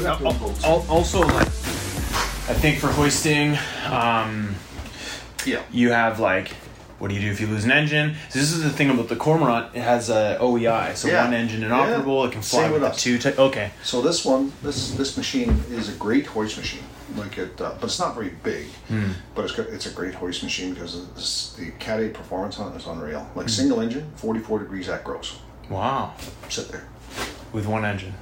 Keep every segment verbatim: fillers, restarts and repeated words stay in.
Now, also, like, I think for hoisting, um, yeah, you have like, what do you do if you lose an engine? So this is the thing about the Cormorant. It has a O E I, so yeah. one engine inoperable. Yeah. It can fly Same with, with two. Ty- okay. So this one, this this machine is a great hoist machine. Like it, uh, but it's not very big. Mm. But it's it's a great hoist machine because it's, the Cat A performance on it is unreal. Like mm. single engine, forty-four degrees at gross. Wow. Sit there. With one engine.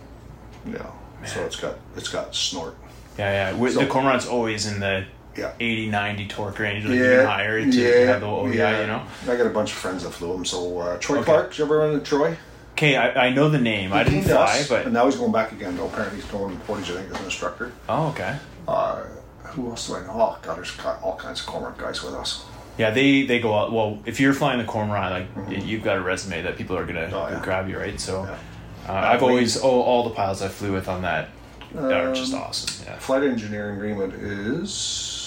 Yeah. Man. So it's got it's got snort. Yeah, yeah. With so, the Cormorant's always in the yeah. eighty, ninety torque range, like yeah, even higher to yeah, have the O E I, yeah. you know? I got a bunch of friends that flew them. So uh, Troy okay. Clark, did you ever run into Troy? Okay, I, I know the name. He I didn't fly, us, but... And now he's going back again, though. Apparently he's going to Portage, I think, as an instructor. Oh, okay. Uh, who else do I know? Oh, God, there's all kinds of Cormorant guys with us. Yeah, they, they go out. Well, if you're flying the Cormorant, like mm-hmm. you've got a resume that people are going to oh, yeah. grab you, right? So yeah. uh, I've mean, always... Oh, all the pilots I flew with on that are um, just awesome. Yeah. Flight engineering agreement is...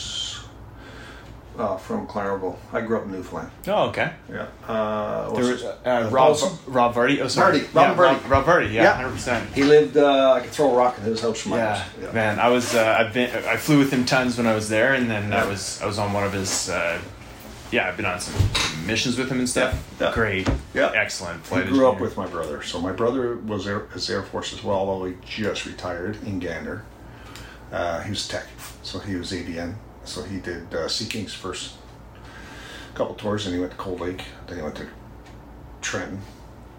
Uh, from Clarenville. I grew up in Newfoundland. Oh, okay. Yeah. Uh, there was uh, uh, Rob Rob Vardy. Oh, sorry. Vardy. Rob yeah, Vardy. Rob, Rob Vardy. Yeah, hundred yeah. percent. He lived. Uh, I could throw a rock in his house from my yeah. house. Yeah. Man, I was. Uh, I've been. I flew with him tons when I was there, and then yeah. I was. I was on one of his. Uh, yeah, I've been on some missions with him and stuff. Yeah. Yeah. Great. Yeah. Excellent. Flight I grew engineer. Up with my brother, so my brother was Air, his Air Force as well, although he just retired in Gander. Uh, he was tech, so he was A D N. So he did uh, Sea King's first couple tours, and he went to Cold Lake, then he went to Trenton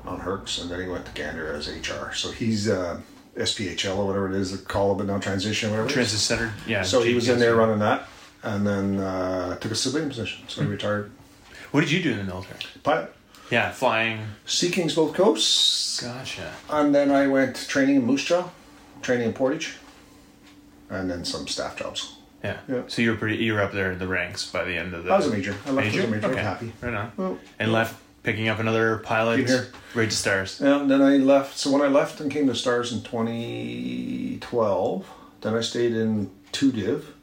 on Hercs, and then he went to Gander as H R. So he's uh, S P H L or whatever it is, the call but now transition, whatever. Transit Center, yeah. So G- he was G- in there running that, and then uh, took a civilian position, so he retired. What did you do in the military? Pilot. Yeah, flying. Sea King's both coasts. Gotcha. And then I went training in Moose Jaw, training in Portage, and then some staff jobs. Yeah. yeah. So you were pretty. You were up there in the ranks by the end of the. I was a major. I left major? as a major. Okay. I'm happy. Right on. Well, and yeah. left picking up another pilot. Right to STARS. Yeah. And then I left. So when I left and came to STARS in twenty twelve, then I stayed in two div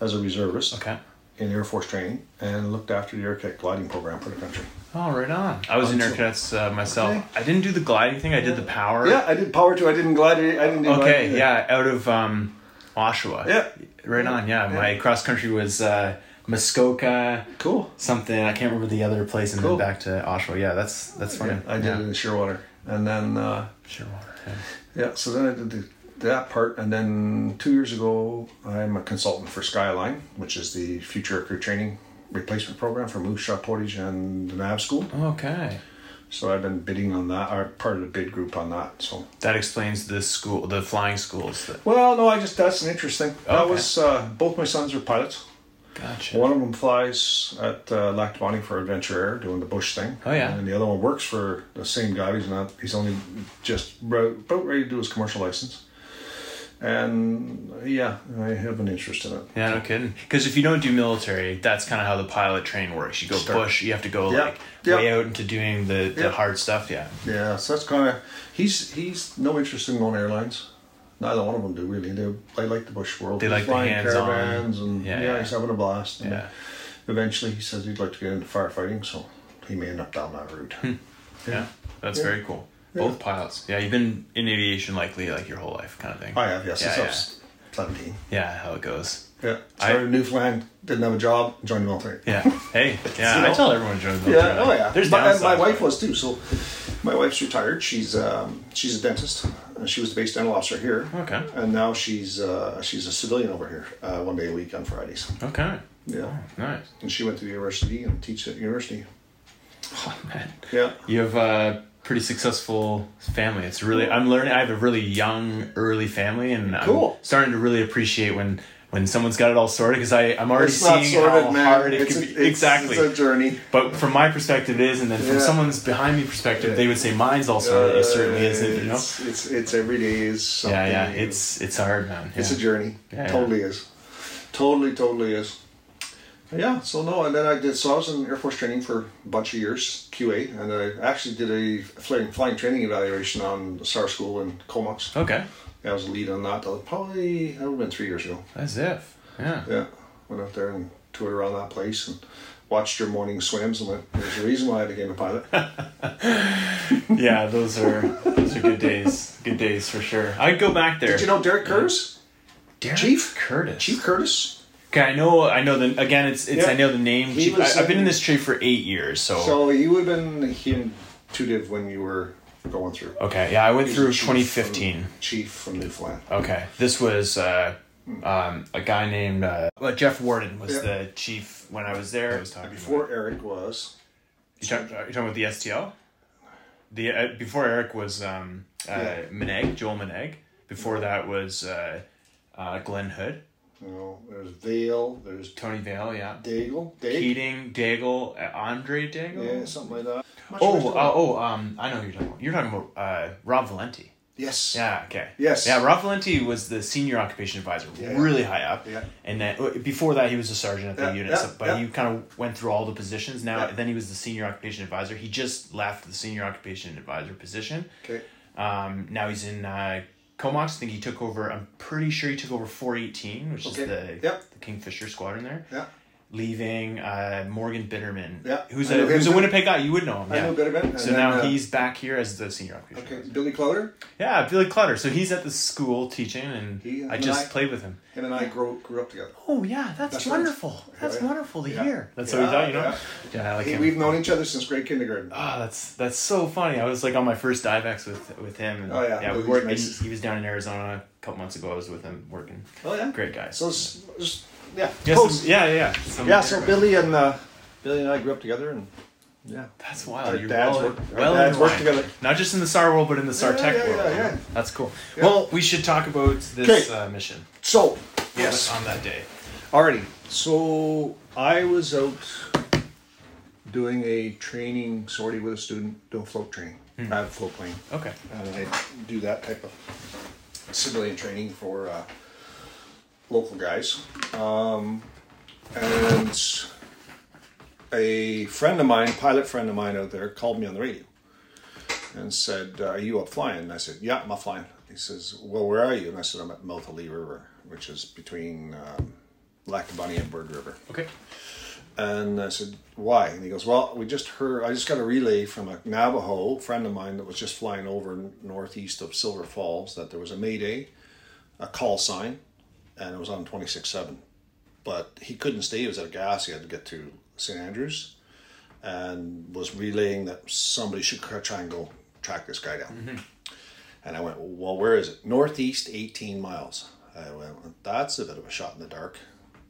as a reservist. Okay. In Air Force training and looked after the air cadet gliding program for the country. Oh, right on. I was on in air cadets uh, myself. Okay. I didn't do the gliding thing. I did the power. Yeah, I did power too. I didn't glide. I didn't. Do okay. Gliding yeah. Out of um, Oshawa. Yeah. Right on, yeah. My yeah. cross country was uh, Muskoka. Cool. Something I can't remember the other place, and cool. then back to Oshawa. Yeah, that's that's funny. Yeah, I did yeah. it in Sherwater, and then uh, Sherwater. Yeah. yeah. So then I did the, that part, and then two years ago, I'm a consultant for Skyline, which is the future crew training replacement program for Moose Jaw, Portage, and the Nav School. Okay. So I've been bidding on that, or part of the bid group on that. So that explains the school, the flying schools. That... Well, no, I just that's an interesting. Okay. That was uh, both my sons are pilots. Gotcha. One of them flies at uh, Lac du Bonnet for Adventure Air, doing the bush thing. Oh yeah. And the other one works for the same guy. He's not. He's only just about ready to do his commercial license. And yeah, I have an interest in it. Yeah, no kidding. Because if you don't do military, that's kind of how the pilot train works. You go Start. bush, you have to go yep. like yep. way out into doing the, the yep. hard stuff. Yeah. Yeah, so that's kind of he's he's no interest in going airlines. Neither one of them do really. They they like the bush world. They he's like the hands caravans on. And yeah, yeah, yeah, he's having a blast. And yeah. Eventually, he says he'd like to get into firefighting, so he may end up down that route. Hmm. Yeah. yeah, that's yeah. very cool. Both yeah. pilots. Yeah, you've been in aviation likely like your whole life kind of thing. I have, yes. Yeah, since yeah. I was seventeen. Yeah, how it goes. Yeah. Started I, in Newfoundland, didn't have a job, joined the military. Yeah. Hey, yeah, I know? tell everyone to join the military. Yeah, oh yeah. There's my, my wife was too, so my wife's retired. She's um, she's a dentist. She was the base dental officer here. Okay. And now she's uh, she's a civilian over here uh, one day a week on Fridays. Okay. Yeah. Oh, nice. And she went to the university and teaches at university. Oh, man. Yeah. You have... Uh, pretty successful family. It's really I'm learning. I have a really young, early family, and cool. I'm starting to really appreciate when, when someone's got it all sorted. Because I I'm already it's seeing sorted, how man. hard it it's can a, be. It's, exactly, it's a journey. But from my perspective, it is, and then from yeah. someone's behind me perspective, yeah. they would say mine's all sorted. Uh, it certainly isn't. You know, it's it's, it's every day is something. Yeah, yeah. It's it's hard, man. Yeah. It's a journey. Yeah, totally yeah. is. Totally, totally is. Yeah, so no, and then I did, so I was in Air Force training for a bunch of years, Q A, and I actually did a flying, flying training evaluation on the STARS school in Comox. Okay. Yeah, I was a lead on that, probably, that would have been three years ago. As if, yeah. Yeah, went out there and toured around that place and watched your morning swims and went, there's a reason why I became a pilot. Yeah, those are those are good days. Good days for sure. I'd go back there. Did you know Derek Curtis? Derek Chief Curtis. Chief Curtis. Okay, I know. I know the again. It's it's. Yeah. I know the name. Chief, was, I, I've been in this trade for eight years. So so you would have been here in two div when you were going through. Okay, yeah, I went He's through twenty fifteen. From, Chief from Newfoundland. Okay, this was uh, um, a guy named uh, well, Jeff Warden was yeah. the chief when I was there. I was talking before about. Eric was. You talking, you're talking about the S T L? The uh, before Eric was um, uh, yeah. Meneg, Joel Meneg. Before that was uh, uh, Glenn Hood. You know, there's Vale, there's Tony Vale, yeah. Daigle, Daigle? Keating, Daigle, uh, Andre Daigle, yeah, something like that. Much oh, uh, oh, um, I know who you're talking about. You're talking about uh, Rob Valenti. Yes. Yeah. Okay. Yes. Yeah. Rob Valenti was the senior occupation advisor, yeah. really high up. Yeah. And then before that, he was a sergeant at the yeah, unit, yeah, so, but yeah. he kind of went through all the positions. Now, yeah. then he was the senior occupation advisor. He just left the senior occupation advisor position. Okay. Um. Now he's in. Uh, Comox, I think he took over, I'm pretty sure he took over four eighteen, which okay. is the, yep. the Kingfisher squadron there. Yeah. Leaving uh, Morgan Bitterman, yeah. who's, a, who's a Winnipeg guy. You would know him. I yeah. know Bitterman. So then, now uh, he's back here as the senior occupation. Okay, officer. Billy Clutter? Yeah, Billy Clutter. So he's at the school teaching, and, he, and I just I, played with him. Him and I grew, grew up together. Oh, yeah, that's, that's wonderful. Right. That's yeah. wonderful to yeah. hear. That's yeah. what we thought, you know? Yeah, yeah I like he, him. We've known each other since grade kindergarten. Ah, oh, that's that's so funny. I was like on my first divex with, with him. And, oh, yeah. Yeah, we worked. Nice. He was down in Arizona a couple months ago. I was with him working. Oh, yeah. Great guy. So it's just... Yeah. Yes, some, yeah, yeah, some yeah. So Billy and uh, Billy and I grew up together, and yeah, that's wild. Our You're dads, well, work, well our dads worked together, not just in the S A R world, but in the S A R yeah, tech yeah, yeah, world. Yeah, yeah. That's cool. Yeah. Well, we should talk about this uh, mission. So yes, on that day. Alrighty. So I was out doing a training sortie with a student, doing float training, hmm. uh, float plane. Okay. And I do that type of civilian training for. Uh, local guys, um, and a friend of mine, pilot friend of mine out there, called me on the radio and said, uh, are you up flying? And I said, yeah, I'm up flying. He says, well, where are you? And I said, I'm at Mouth of Lee River, which is between um, Lac du Bonnet and Bird River. Okay. And I said, why? And he goes, well, we just heard, I just got a relay from a Navajo friend of mine that was just flying over northeast of Silver Falls that there was a mayday, a call sign, and it was on twenty-six seven. But he couldn't stay. He was at a gas. He had to get to Saint Andrews and was relaying that somebody should try and go track this guy down. Mm-hmm. And I went, well, where is it? Northeast eighteen miles. I went, that's a bit of a shot in the dark.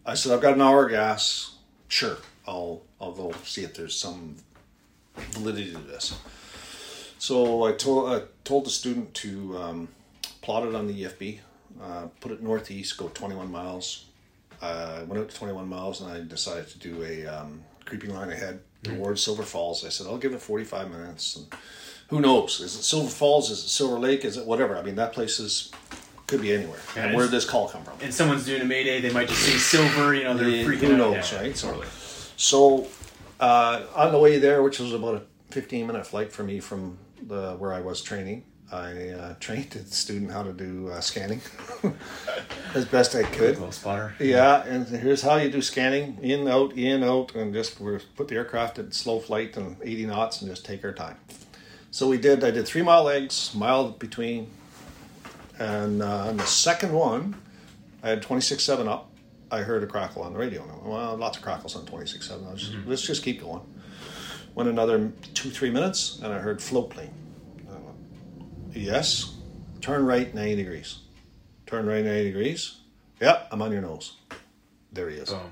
I said, I've got an hour of gas. Sure, I'll, I'll go see if there's some validity to this. So I told, I told the student to um, plot it on the E F B. Uh, put it northeast, go twenty-one miles. Uh, I went out to twenty-one miles and I decided to do a um, creeping line ahead mm-hmm. towards Silver Falls. I said, I'll give it forty-five minutes. And who knows? Is it Silver Falls? Is it Silver Lake? Is it whatever? I mean, that place is could be anywhere. Yeah, and where did this call come from? And someone's doing a mayday, they might just see silver, you know, they're they, freaking who out. Who knows, yeah, right? Totally. So uh, on the way there, which was about a fifteen minute flight for me from the, where I was training, I uh, trained a student how to do uh, scanning as best I could. Well, spotter. Yeah, and here's how you do scanning. In, out, in, out, and just we put the aircraft at slow flight and eighty knots and just take our time. So we did, I did three mile legs, mile between, and uh, on the second one, I had twenty-six seven up. I heard a crackle on the radio. And I went, well, lots of crackles on twenty-six seven. I was just, mm-hmm. Let's just keep going. Went another two, three minutes, and I heard float plane. Yes. Turn right ninety degrees. Turn right ninety degrees. Yep, I'm on your nose. There he is. Oh.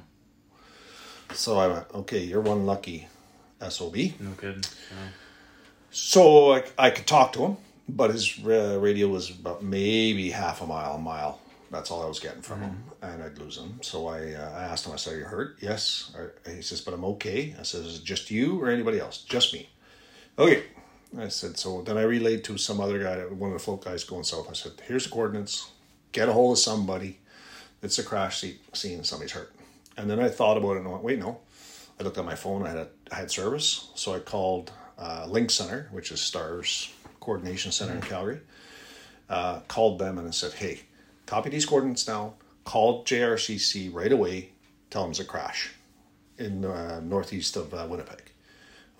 So I went, okay, you're one lucky S O B. No good. Yeah. So I, I could talk to him, but his uh, radio was about maybe half a mile, a mile. That's all I was getting from mm-hmm. him, and I'd lose him. So I, uh, I asked him, I said, are you hurt? Yes. He says, but I'm okay. I said, is it just you or anybody else? Just me. Okay. I said, so then I relayed to some other guy, one of the float guys going south. I said, here's the coordinates. Get a hold of somebody. It's a crash seat scene. Somebody's hurt. And then I thought about it and I went, wait, no. I looked at my phone. I had a, I had service. So I called uh, Link Center, which is STARS Coordination Center in Calgary. Uh, called them and I said, hey, copy these coordinates now. Call J R C C right away. Tell them it's a crash in uh, northeast of uh, Winnipeg.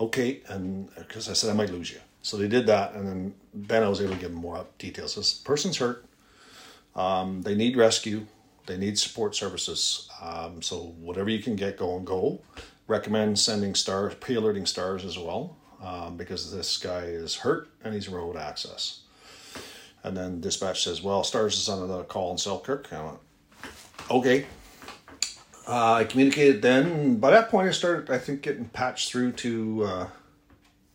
Okay, and because I said I might lose you. So they did that, and then then I was able to give them more details. This person's hurt. Um, they need rescue. They need support services. Um, so whatever you can get, go and go. Recommend sending STARS, pre-alerting STARS as well, um, because this guy is hurt and he's road access. And then dispatch says, well, STARS is on another call in Selkirk. And I went, okay. Uh, I communicated then. By that point, I started, I think, getting patched through to, uh,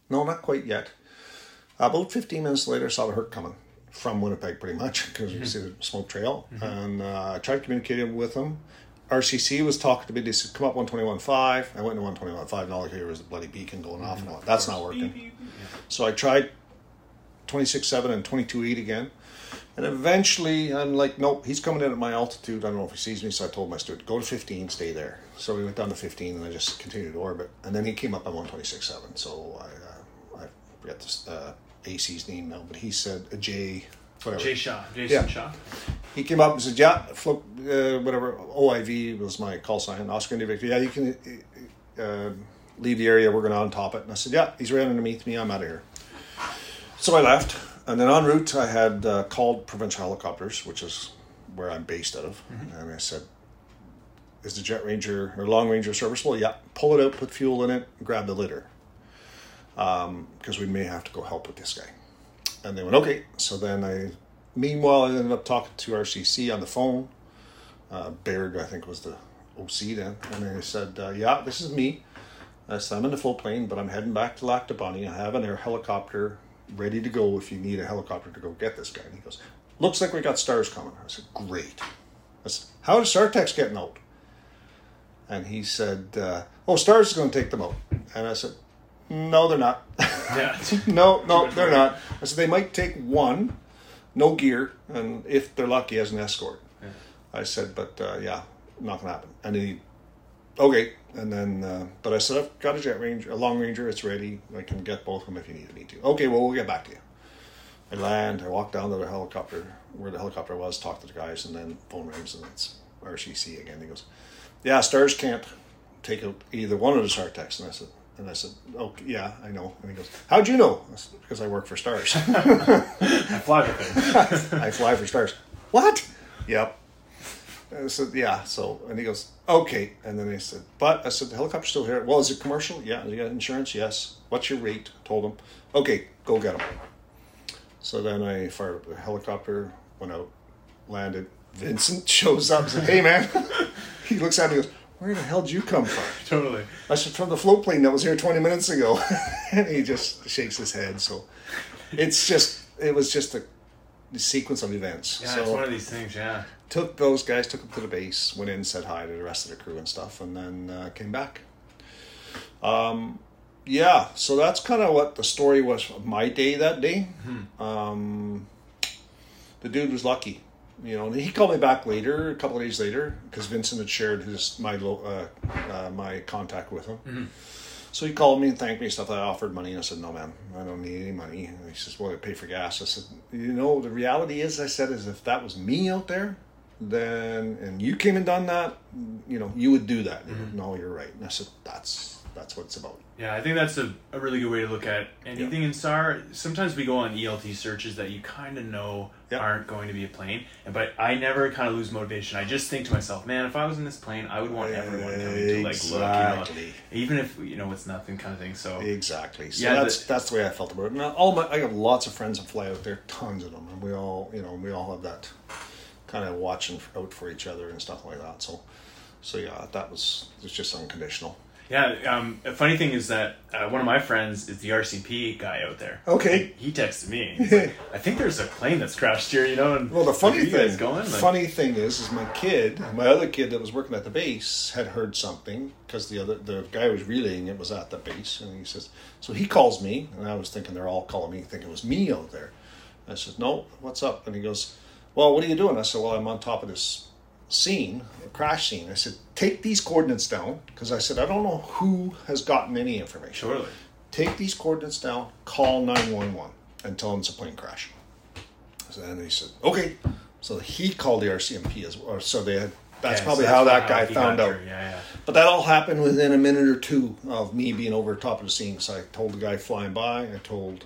no, not quite yet. About fifteen minutes later, I saw the Herc coming from Winnipeg, pretty much, because mm-hmm. you see the smoke trail. Mm-hmm. And uh, I tried communicating with them. R C C was talking to me. They said, come up one twenty-one point five. I went to one twenty-one point five, and all I hear was the bloody beacon going off. Mm-hmm. And all. That's not working. Yeah. So I tried twenty-six point seven and twenty-two point eight again. And eventually, I'm like, nope, he's coming in at my altitude. I don't know if he sees me, so I told my steward, go to fifteen, stay there. So we went down to fifteen, and I just continued to orbit. And then he came up at one twenty-six point seven, so I uh, I forget this, uh, A C's name now, but he said a J, whatever. Jay Shaw, Jason yeah. Shaw. He came up and said, yeah, flip, uh, whatever, O I V was my call sign, Oscar India Victor, yeah, you can uh, leave the area, we're going to on-top it. And I said, yeah, he's right underneath me, I'm out of here. So I left. And then en route, I had uh, called Provincial Helicopters, which is where I'm based out of. Mm-hmm. And I said, is the Jet Ranger or Long Ranger serviceable? Yeah. Pull it out, put fuel in it, and grab the litter. Because um, we may have to go help with this guy. And they went, okay. So then I, meanwhile, I ended up talking to R C C on the phone. Uh, Baird, I think, was the O C then. And they said, uh, yeah, this is me. I said, I'm in the full plane, but I'm heading back to Lac du Bonnet. I have an air helicopter ready to go if you need a helicopter to go get this guy. And he goes, looks like we got STARS coming. I said, great. I said, how is STARTEX getting out? And he said, uh, oh, STARS is going to take them out. And I said, no, they're not. Yeah. no, no, they're not. I said, they might take one, no gear, and if they're lucky, as an escort. Yeah. I said, but uh, yeah, not going to happen. And he, okay. And then, uh, but I said, I've got a Jet Ranger, a Long Ranger, it's ready. I can get both of them if you need me to. Okay, well, we'll get back to you. I land, I walk down to the helicopter, where the helicopter was, talk to the guys, and then phone rings, and it's R C C again. He goes, yeah, STARS can't take out either one of the STARTEX. And I said, and I said, oh, yeah, I know. And he goes, how'd you know? I said, because I work for STARS. I fly with them. I fly for STARS. What? Yep. I said, yeah, so, and he goes, okay. And then they said, but, I said, the helicopter's still here. Well, is it commercial? Yeah. You got insurance? Yes. What's your rate? I told him. Okay, go get him. So then I fired up the helicopter, went out, landed. Vincent shows up and said, hey, man. He looks at me and goes, where the hell did you come from? Totally. I said, from the float plane that was here twenty minutes ago. And he just shakes his head. So it's just, it was just a sequence of events. Yeah, so, it's one of these things, yeah. Took those guys, took them to the base, went in, said hi to the rest of the crew and stuff, and then uh, came back. Um, yeah, so that's kind of what the story was of my day that day. Mm-hmm. Um, the dude was lucky. You know, he called me back later, a couple of days later, because Vincent had shared his my uh, uh, my contact with him. Mm-hmm. So he called me and thanked me and stuff. I offered money, and I said, no, man, I don't need any money. And he says, well, I pay for gas. I said, you know, the reality is, I said, is if that was me out there, then, and you came and done that, you know, you would do that. Mm-hmm. No, you're right. And I said, that's, that's what it's about. Yeah, I think that's a, a really good way to look at anything. Yeah. In S A R, sometimes we go on E L T searches that you kind of know yeah. aren't going to be a plane, but I never kind of lose motivation. I just think to myself, man, if I was in this plane, I would want everyone exactly. to like look, you know, even if, you know, it's nothing kind of thing. So exactly. So yeah, that's the, that's the way I felt about it. Now, all my, I have lots of friends that fly out there, tons of them, and we all, you know, we all have that kind of watching out for each other and stuff like that. So, so yeah, that was it's just unconditional. Yeah, um, a funny thing is that uh, one of my friends is the R C P guy out there. Okay. He, he texted me. He's like, I think there's a plane that's crashed here, you know. And well, the funny thing, guys going, like, funny thing is, is my kid, my other kid that was working at the base, had heard something because the other the guy was relaying it was at the base, and he says, so he calls me, and I was thinking they're all calling me, thinking it was me out there. And I said, no, what's up? And he goes, well, what are you doing? I said, well, I'm on top of this scene, a crash scene. I said, take these coordinates down, because I said, I don't know who has gotten any information. Surely. Take these coordinates down, call nine one one, and tell them it's a plane crash. So then he said, okay. So he called the R C M P as well. So they had, that's yeah, probably so that's how that guy found out. Yeah, yeah. But that all happened within a minute or two of me being over top of the scene. So I told the guy flying by, I told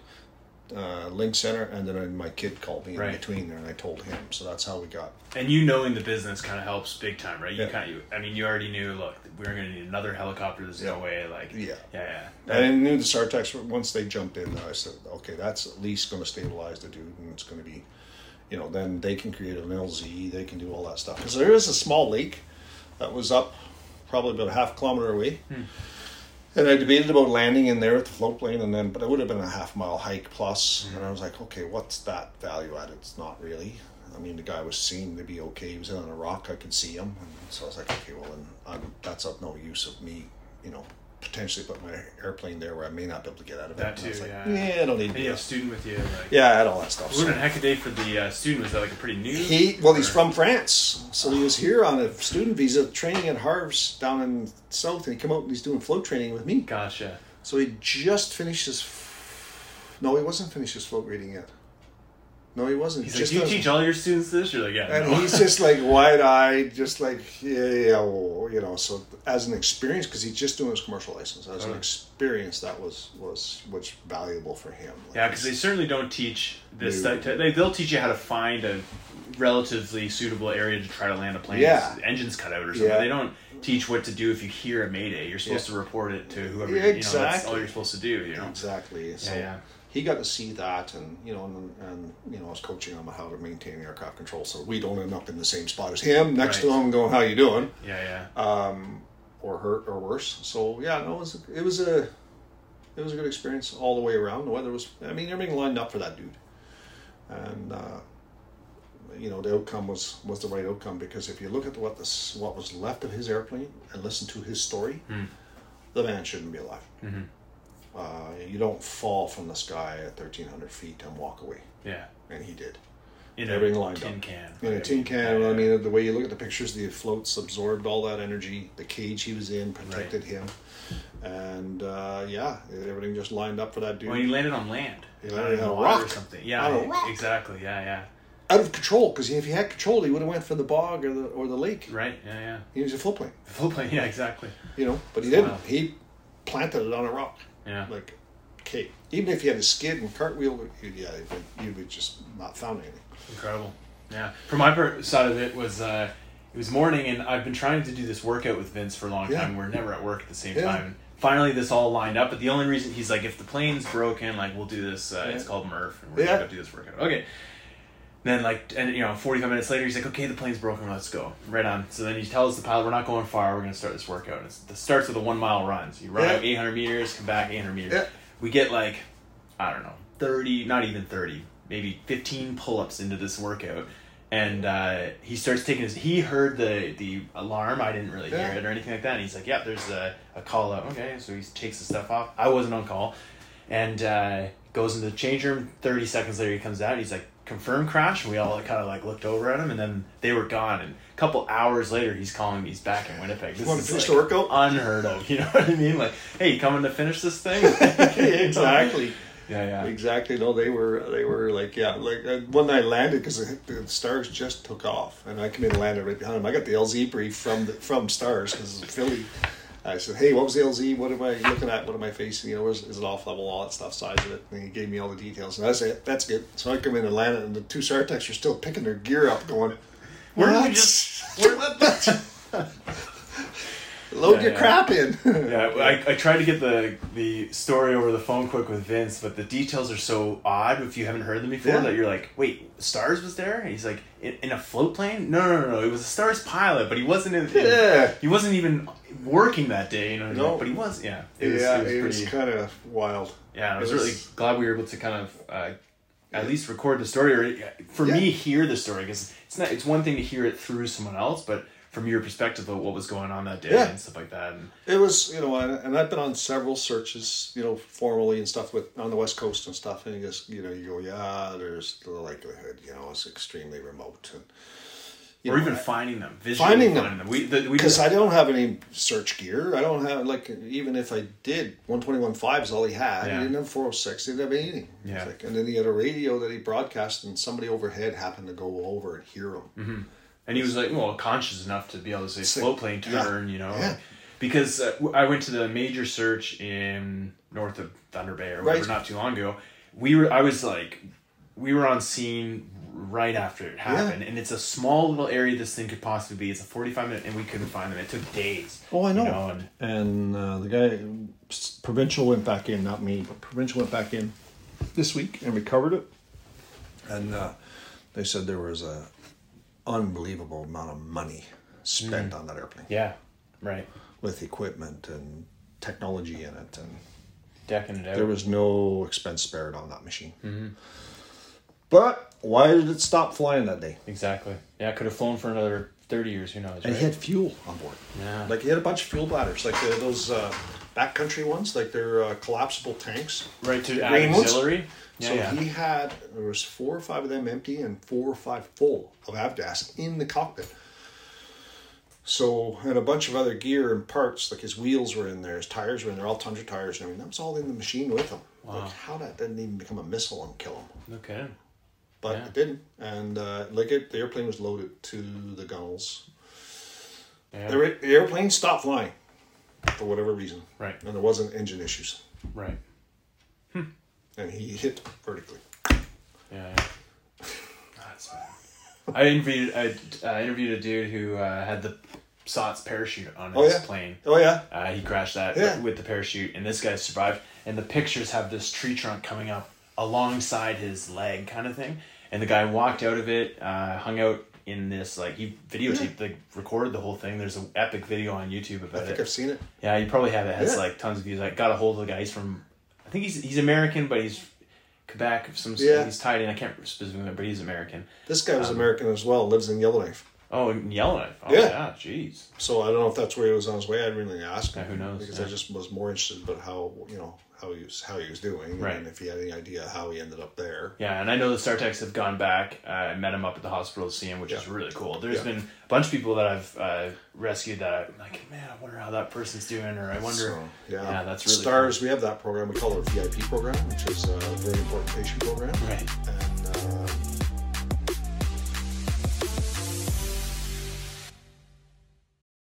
uh, Link Center, and then I, my kid called me in right. between there, and I told him. So that's how we got. And you knowing the business kind of helps big time, right? You yeah. kind of, I mean, you already knew. Look, we we're going to need another helicopter. There's yeah. no way, like, yeah, yeah. yeah. And I knew the STARS. Once they jumped in, I said, okay, that's at least going to stabilize the dude, and it's going to be, you know, then they can create an L Z, they can do all that stuff. Because there is a small lake that was up probably about a half kilometer away. Hmm. And I debated about landing in there with the float plane, and then, but it would have been a half mile hike plus. Mm-hmm. And I was like, okay, what's that value add? It's not really. I mean, the guy was seen to be okay. He was on a rock. I could see him. And so I was like, okay, well, then I'm, that's of no use of me, you know, potentially put my airplane there where I may not be able to get out of it. That too, I like, yeah. yeah. I don't need to. And you have a student with you. Like, yeah, I had all that stuff. What so. a heck of a day for the uh, student. Was that like a pretty new? He Well, or? he's from France. So he was here on a student visa training at Harv's down in South. And he came out and he's doing float training with me. Gotcha. So he just finished his... F- no, he wasn't finished his float reading yet. No, he wasn't. He's just like, do you a, teach all your students this? You're like, yeah. And no. he's just like wide-eyed, just like, yeah, yeah, well, you know. So as an experience, because he's just doing his commercial license, as oh. an experience, that was was was valuable for him. Like, yeah, because they certainly don't teach this stuff. They, they'll teach you how to find a relatively suitable area to try to land a plane. Yeah. Engine's cut out or something. Yeah. They don't teach what to do if you hear a mayday. You're supposed yeah. to report it to whoever, yeah, exactly. you know, that's all you're supposed to do, you know. Exactly. So, yeah, yeah. He got to see that, and you know, and, and you know, I was coaching him on how to maintain aircraft control, so we don't end up in the same spot as him, next right. to him, going, "How you doing?" Yeah, yeah. Um, or hurt, or worse. So yeah, no, it was a, it was a, it was a good experience all the way around. The weather was, I mean, everything lined up for that dude, and uh, you know, the outcome was was the right outcome, because if you look at what this what was left of his airplane and listen to his story, mm. the man shouldn't be alive. Mm-hmm. Uh, you don't fall from the sky at thirteen hundred feet and walk away. Yeah. And he did. In Everything a tin up. can. In like a tin can. Yeah, I mean, yeah. the way you look at the pictures, the floats absorbed all that energy. The cage he was in protected right. him. And, uh, yeah, everything just lined up for that dude. Well, he landed on land. He landed on a rock. Or something. Yeah, on a rock. Exactly. Yeah, yeah. Out of control, because if he had control, he would have went for the bog or the or the lake. Right, yeah, yeah. He was a float plane. Float plane, yeah, exactly. You know, but he didn't. Wow. He planted it on a rock. Yeah. Like, okay, even if you had a skid and cartwheel, yeah, you would just not found anything. Incredible. Yeah. From my part, side of it was, uh, it was morning, and I've been trying to do this workout with Vince for a long yeah. time. We're never at work at the same yeah. time. Finally, this all lined up, but the only reason he's like, if the plane's broken, like, we'll do this. Uh, yeah. It's called Murph, and we're yeah. going to go do this workout. Okay. Then, like, and you know, forty-five minutes later, he's like, okay, the plane's broken, let's go. Right on. So then he tells the pilot, we're not going far, we're going to start this workout. And it starts with a one-mile run. So you run yeah. out eight hundred meters, come back eight hundred meters. Yeah. We get, like, I don't know, thirty, not even thirty, maybe fifteen pull-ups into this workout. And uh, he starts taking his, he heard the, the alarm, I didn't really yeah. hear it or anything like that. And he's like, yeah, there's a, a call out. Okay, so he takes the stuff off. I wasn't on call. And uh, goes into the change room. thirty seconds later, he comes out, and he's like, confirm crash, and we all kind of like looked over at him, and then they were gone, and a couple hours later he's calling me, he's back in Winnipeg. This is like historical? Unheard of, you know what I mean? Like, hey, you coming to finish this thing? Exactly. Yeah, yeah. Exactly. No, they were they were like, yeah, like uh, when I landed, because the STARS just took off, and I came in and landed right behind him. I got the L Z brief from the, from STARS, because it's Philly. I said, hey, what was the L Z? What am I looking at? What am I facing? You know, is, is it off level? All that stuff, size of it. And he gave me all the details. And I said, that's good. So I come in and land it, and the two STARS are still picking their gear up going, where did we just... Where Load yeah, your yeah. crap in. yeah, I, I tried to get the, the story over the phone quick with Vince, but the details are so odd if you haven't heard them before yeah. that you're like, wait, STARS was there? And he's like, in, in a float plane? No, no, no, no. It was a STARS pilot, but he wasn't in. in yeah. He wasn't even working that day. You know, no. But he was. Yeah. It yeah. Was, it was, was kind of wild. Yeah. I was, was really glad we were able to kind of uh, at least record the story, or for yeah. me hear the story, because it's not. It's one thing to hear it through someone else, but from your perspective of what was going on that day yeah. and stuff like that. And it was, you know, and, and I've been on several searches, you know, formally and stuff with on the West Coast and stuff. And you just, you know, you go, yeah, there's the likelihood, you know, it's extremely remote. And, you or know, even I, finding them, visually finding them. them. We Because I don't have any search gear. I don't have, like, even if I did, one twenty-one point five is all he had. Yeah. He didn't have four oh six. He didn't have anything. Yeah. Like, and then he had a radio that he broadcast, and somebody overhead happened to go over and hear him. Mm-hmm. And he was like, well, conscious enough to be able to say it's float plane turn, yeah. you know, yeah. because uh, I went to the major search in north of Thunder Bay or whatever right. not too long ago, we were, I was like, we were on scene right after it happened, yeah. and it's a small little area this thing could possibly be. It's a forty-five minute, and we couldn't find them. It took days. Oh, I know. You know, and and uh, the guy, Provincial went back in, not me, but Provincial went back in this week and recovered it. And uh, they said there was a unbelievable amount of money spent mm. on that airplane. Yeah, right. With equipment and technology in it, and decking it out. There was no expense spared on that machine. Mm-hmm. But why did it stop flying that day? Exactly. Yeah, it could have flown for another thirty years, who knows, and right? It had fuel on board. Yeah. Like, it had a bunch of fuel bladders, like the, those uh, backcountry ones, like they're uh, collapsible tanks. Right, to add auxiliary. Yeah, so yeah. he had, there was four or five of them empty and four or five full of avgas in the cockpit. So, and a bunch of other gear and parts, like his wheels were in there, his tires were in there, all Tundra tires and everything. That was all in the machine with him. Wow. Like, how that didn't even become a missile and kill him. Okay. But yeah. it didn't, and uh, like it, the airplane was loaded to the gunnels. Yeah. The, the airplane stopped flying for whatever reason, right? And there wasn't engine issues, right? Hm. And he hit vertically. Yeah, yeah. That's bad. I interviewed I uh, interviewed a dude who uh, had the S O T S parachute on his oh, yeah. plane. Oh yeah. Uh, he crashed that yeah. with the parachute, and this guy survived. And the pictures have this tree trunk coming up alongside his leg, kind of thing. And the guy walked out of it, uh, hung out in this, like, he videotaped, yeah. like, recorded the whole thing. There's an epic video on YouTube about it. I think it. I've seen it. Yeah, you probably have it. It has, yeah. like, tons of views. I got a hold of the guy. He's from, I think he's he's American, but he's Quebec. Some, yeah. He's tied in. I can't specifically remember, but he's American. This guy was um, American as well. Lives in Yellowknife. Oh, in Yellowknife. Oh, yeah. Jeez. Yeah, so I don't know if that's where he was on his way. I didn't really ask him. Yeah, who knows? Because yeah. I just was more interested about how, you know, how he was, how he was doing, right. and if he had any idea how he ended up there. Yeah, and I know the StarTechs have gone back. Uh, I met him up at the hospital to see him, which yeah. is really cool. There's yeah. been a bunch of people that I've uh, rescued that I'm like, man, I wonder how that person's doing, or I wonder. So, yeah. yeah, that's really. STARS, cool. We have that program. We call it a V I P program, which is a very important patient program. Right. And